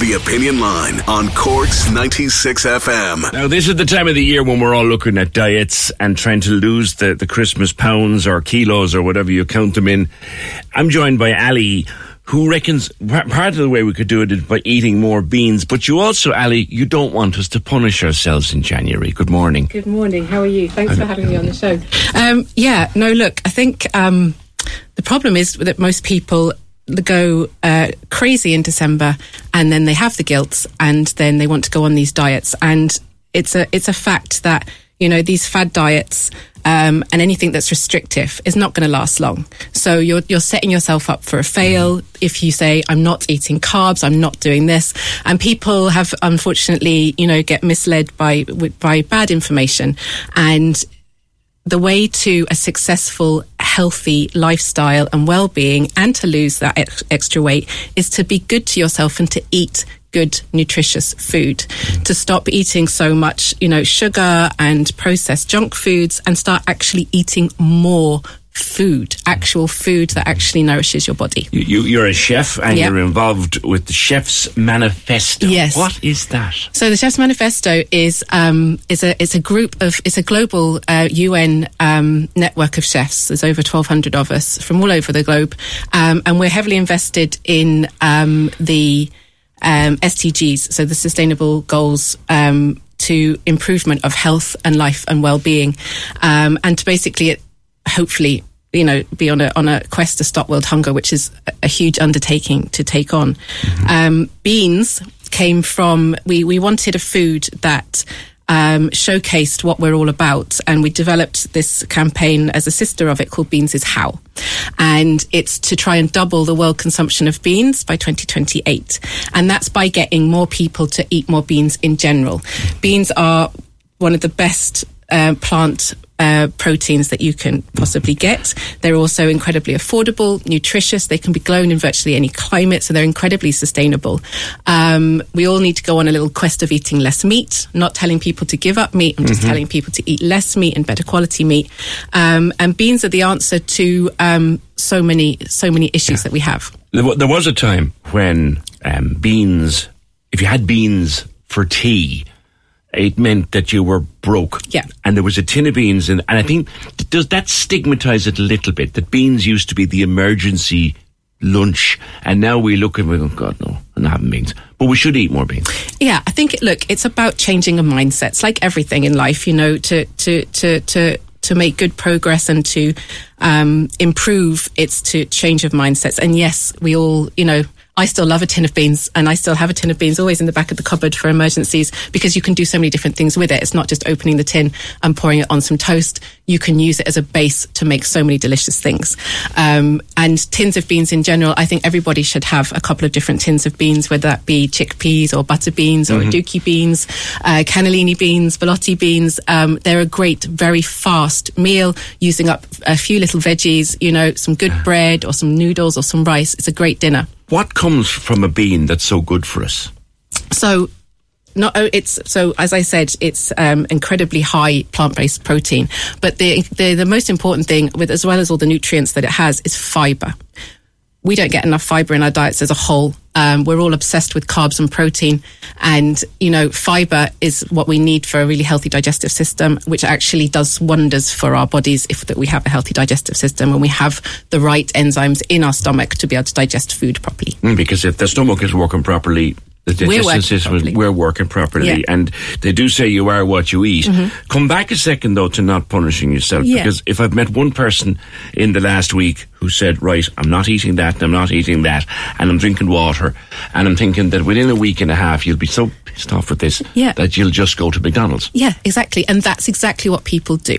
The Opinion Line on Cork's 96 FM. Now, this is the time of the year when we're all looking at diets and trying to lose the Christmas pounds or kilos or whatever you count them in. I'm joined by Ali, who reckons part of the way we could do it is by eating more beans. But you also, Ali, you don't want us to punish ourselves in January. Good morning. Good morning. How are you? Thanks for having me on the show. Look, I think the problem is that most people go crazy in December, and then they have the guilt, and then they want to go on these diets. And it's a fact that, you know, these fad diets and anything that's restrictive is not going to last long. So you're setting yourself up for a fail if you say, I'm not eating carbs, I'm not doing this. And people have, unfortunately, you know, get misled by bad information. And the way to a successful, healthy lifestyle and well-being, and to lose that extra weight, is to be good to yourself and to eat good, nutritious food. To stop eating so much, you know, sugar and processed junk foods, and start actually eating more food, actual food that actually nourishes your body. You're a chef, and You're involved with the Chefs Manifesto. Yes. What is that? So the Chefs Manifesto is a global UN network of chefs. There's over 1,200 of us from all over the globe, and we're heavily invested in the SDGs, so the Sustainable Goals to improvement of health and life and well-being, and to basically hopefully, you know, be on a quest to stop world hunger, which is a huge undertaking to take on. Mm-hmm. Beans came from, we wanted a food that showcased what we're all about, and we developed this campaign as a sister of it called Beans is How, and it's to try and double the world consumption of beans by 2028, and that's by getting more people to eat more beans in general. Beans are one of the best plant proteins that you can possibly get. They're also incredibly affordable, nutritious. They can be grown in virtually any climate, so they're incredibly sustainable. We all need to go on a little quest of eating less meat. I'm not telling people to give up meat. I'm just telling people to eat less meat and better quality meat. And beans are the answer to so many issues that we have. There was a time when beans, if you had beans for tea, it meant that you were broke. Yeah. And there was a tin of beans. And I think, does that stigmatise it a little bit, that beans used to be the emergency lunch, and now we look and we go, God, no, I'm not having beans. But we should eat more beans. Yeah, I think, it's about changing a mindset. It's like everything in life, you know, to make good progress and to improve, it's to change of mindsets. And yes, we all, you know, I still love a tin of beans, and I still have a tin of beans always in the back of the cupboard for emergencies, because you can do so many different things with it. It's not just opening the tin and pouring it on some toast. You can use it as a base to make so many delicious things. And tins of beans in general, I think everybody should have a couple of different tins of beans, whether that be chickpeas or butter beans or aduki beans, cannellini beans, borlotti beans. They're a great, very fast meal, using up a few little veggies, you know, some good bread or some noodles or some rice. It's a great dinner. What comes from a bean that's so good for us? As I said, it's incredibly high plant-based protein. But the most important thing, as well as all the nutrients that it has, is fibre. We don't get enough fibre in our diets as a whole. We're all obsessed with carbs and protein, and you know, fibre is what we need for a really healthy digestive system, which actually does wonders for our bodies if that we have a healthy digestive system and we have the right enzymes in our stomach to be able to digest food properly. Because if the stomach is working properly, we're working properly. Yeah. And they do say you are what you eat. Mm-hmm. Come back a second, though, to not punishing yourself. Yeah. Because if I've met one person in the last week who said, right, I'm not eating that and I'm not eating that and I'm drinking water, and I'm thinking that within a week and a half you'll be so pissed off with this that you'll just go to McDonald's. Yeah, exactly. And that's exactly what people do.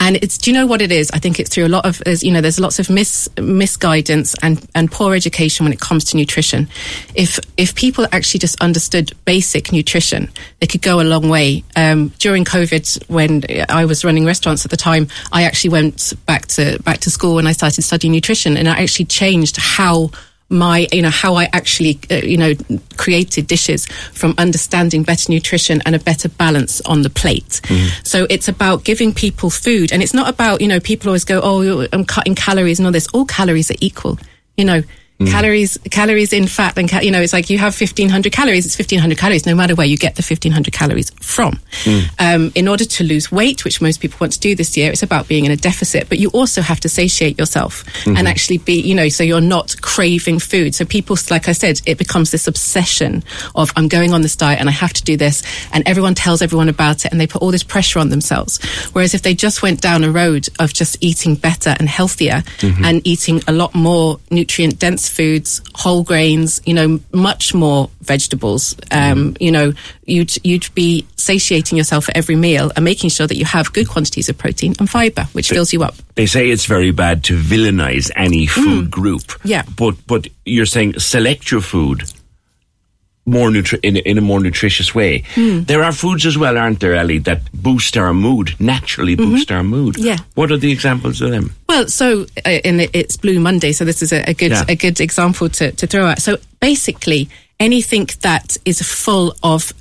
And it's, do you know what it is? I think it's through a lot of, you know, there's lots of misguidance and poor education when it comes to nutrition. If people actually just understood basic nutrition, they could go a long way. During COVID, when I was running restaurants at the time, I actually went back to school and I started studying nutrition, and I actually changed how I actually created dishes from understanding better nutrition and a better balance on the plate. Mm. So it's about giving people food, and it's not about, you know, people always go, oh, I'm cutting calories and all this. All calories are equal, you know. Mm. Calories in fat, and you know, it's like you have 1,500 calories. It's 1,500 calories, no matter where you get the 1,500 calories from. Mm. In order to lose weight, which most people want to do this year, it's about being in a deficit. But you also have to satiate yourself and actually be, you know, so you're not craving food. So people, like I said, it becomes this obsession of I'm going on this diet and I have to do this, and everyone tells everyone about it, and they put all this pressure on themselves. Whereas if they just went down a road of just eating better and healthier and eating a lot more nutrient dense foods, whole grains, you know, much more vegetables, you know, you'd be satiating yourself at every meal and making sure that you have good quantities of protein and fibre, which fills you up. They say it's very bad to villainize any food group. Yeah. But you're saying select your food in a more nutritious way. Mm. There are foods as well, aren't there, Ali, that boost our mood, naturally boost our mood. Yeah. What are the examples of them? Well, so and it's Blue Monday, so this is a good example to throw out. So basically, anything that is full of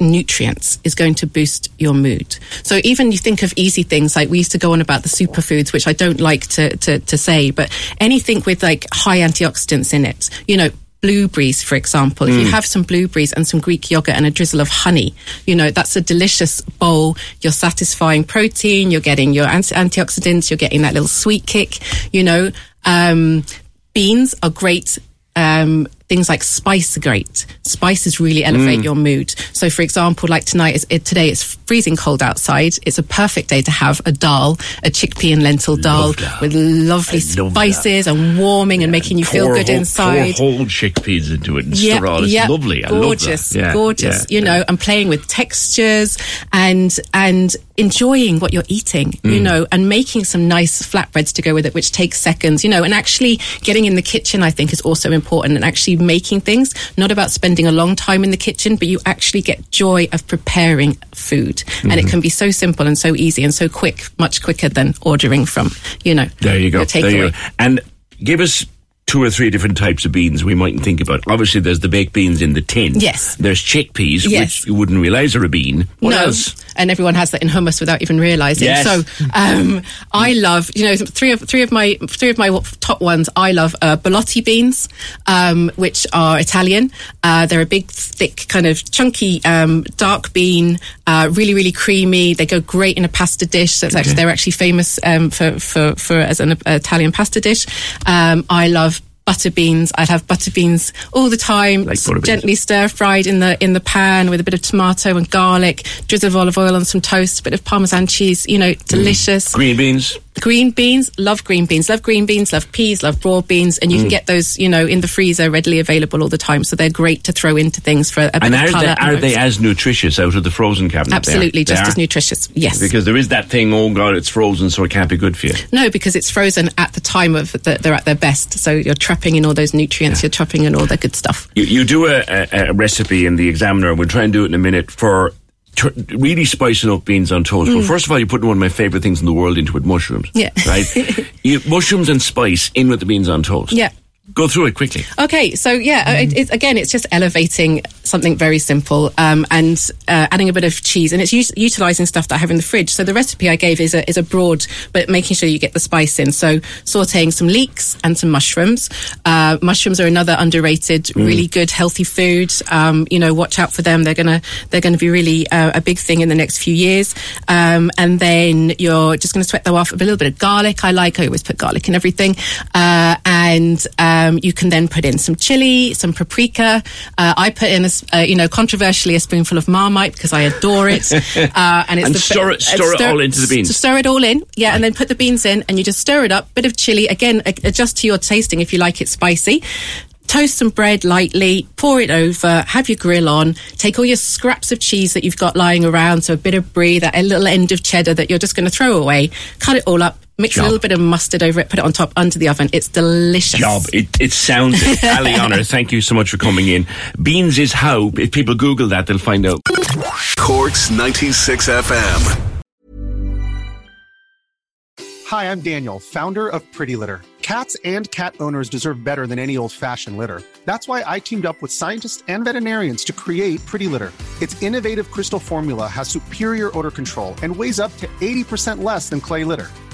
nutrients is going to boost your mood. So even you think of easy things, like we used to go on about the superfoods, which I don't like to say, but anything with like high antioxidants in it, you know, blueberries, for example. If you have some blueberries and some Greek yogurt and a drizzle of honey, you know, that's a delicious bowl. You're satisfying protein, you're getting your antioxidants, you're getting that little sweet kick, you know. Beans are great. Things like spice are great. Spices really elevate your mood. So, for example, like today it's freezing cold outside. It's a perfect day to have a dal, a chickpea and lentil dal with lovely spices and warming and making you feel good inside. Pour whole chickpeas into it and stir all. It's lovely. Gorgeous, I love that. Gorgeous. Yeah, you know, and playing with textures and enjoying what you're eating, you know, and making some nice flatbreads to go with it, which takes seconds, you know, and actually getting in the kitchen, I think, is also important, and actually making things, not about spending a long time in the kitchen, but you actually get joy of preparing food. And it can be so simple and so easy and so quick, much quicker than ordering from, you know, there you go. And give us two or three different types of beans we mightn't think about. Obviously, there's the baked beans in the tin. Yes. There's chickpeas, which you wouldn't realise are a bean. What else? And everyone has that in hummus without even realising. Yes. So I love, you know, three of my top ones. I love borlotti beans, which are Italian. They're a big, thick, kind of chunky, dark bean, really, really creamy. They go great in a pasta dish. So they're actually famous for as an Italian pasta dish. I love butter beans. I'd have butter beans all the time, like gently stir-fried in the pan with a bit of tomato and garlic, drizzle of olive oil on some toast, a bit of Parmesan cheese, you know, delicious. Green beans. Love green beans, love peas, love broad beans, and you can get those, you know, in the freezer, readily available all the time, so they're great to throw into things for a bit of colour. And are they as nutritious out of the frozen cabinet? Absolutely, as nutritious, yes. Because there is that thing, oh God, it's frozen, so it can't be good for you. No, because it's frozen at the time of they're at their best, so you're trapping in all those nutrients, you're trapping in all that good stuff. You do a recipe in the Examiner, we'll try and do it in a minute, for really spicing up beans on toast. Well, first of all, you put one of my favourite things in the world into it, mushrooms. Yeah. Right? Mushrooms and spice in with the beans on toast. Yeah. Go through it quickly. Okay, so it's just elevating something very simple, and adding a bit of cheese. And it's utilising stuff that I have in the fridge. So the recipe I gave is a broad, but making sure you get the spice in. So sautéing some leeks and some mushrooms. Mushrooms are another underrated, really good, healthy food. Watch out for them. They're gonna be really a big thing in the next few years. And then you're just going to sweat them off with a little bit of garlic. I always put garlic in everything. And you can then put in some chili, some paprika. I put in controversially a spoonful of Marmite because I adore it. And stir it all into the beans. Stir it all in, yeah, right. And then put the beans in, and you just stir it up. Bit of chili again, adjust to your tasting if you like it spicy. Toast some bread lightly, pour it over, have your grill on, take all your scraps of cheese that you've got lying around, so a bit of brie, that a little end of cheddar that you're just going to throw away, cut it all up, mix a little bit of mustard over it, put it on top, under the oven. It's delicious. It sounds it. Ali Honour, thank you so much for coming in. Beans is how. If people Google that, they'll find out. Cork's 96 FM. Hi, I'm Daniel, founder of Pretty Litter. Cats and cat owners deserve better than any old-fashioned litter. That's why I teamed up with scientists and veterinarians to create Pretty Litter. Its innovative crystal formula has superior odor control and weighs up to 80% less than clay litter.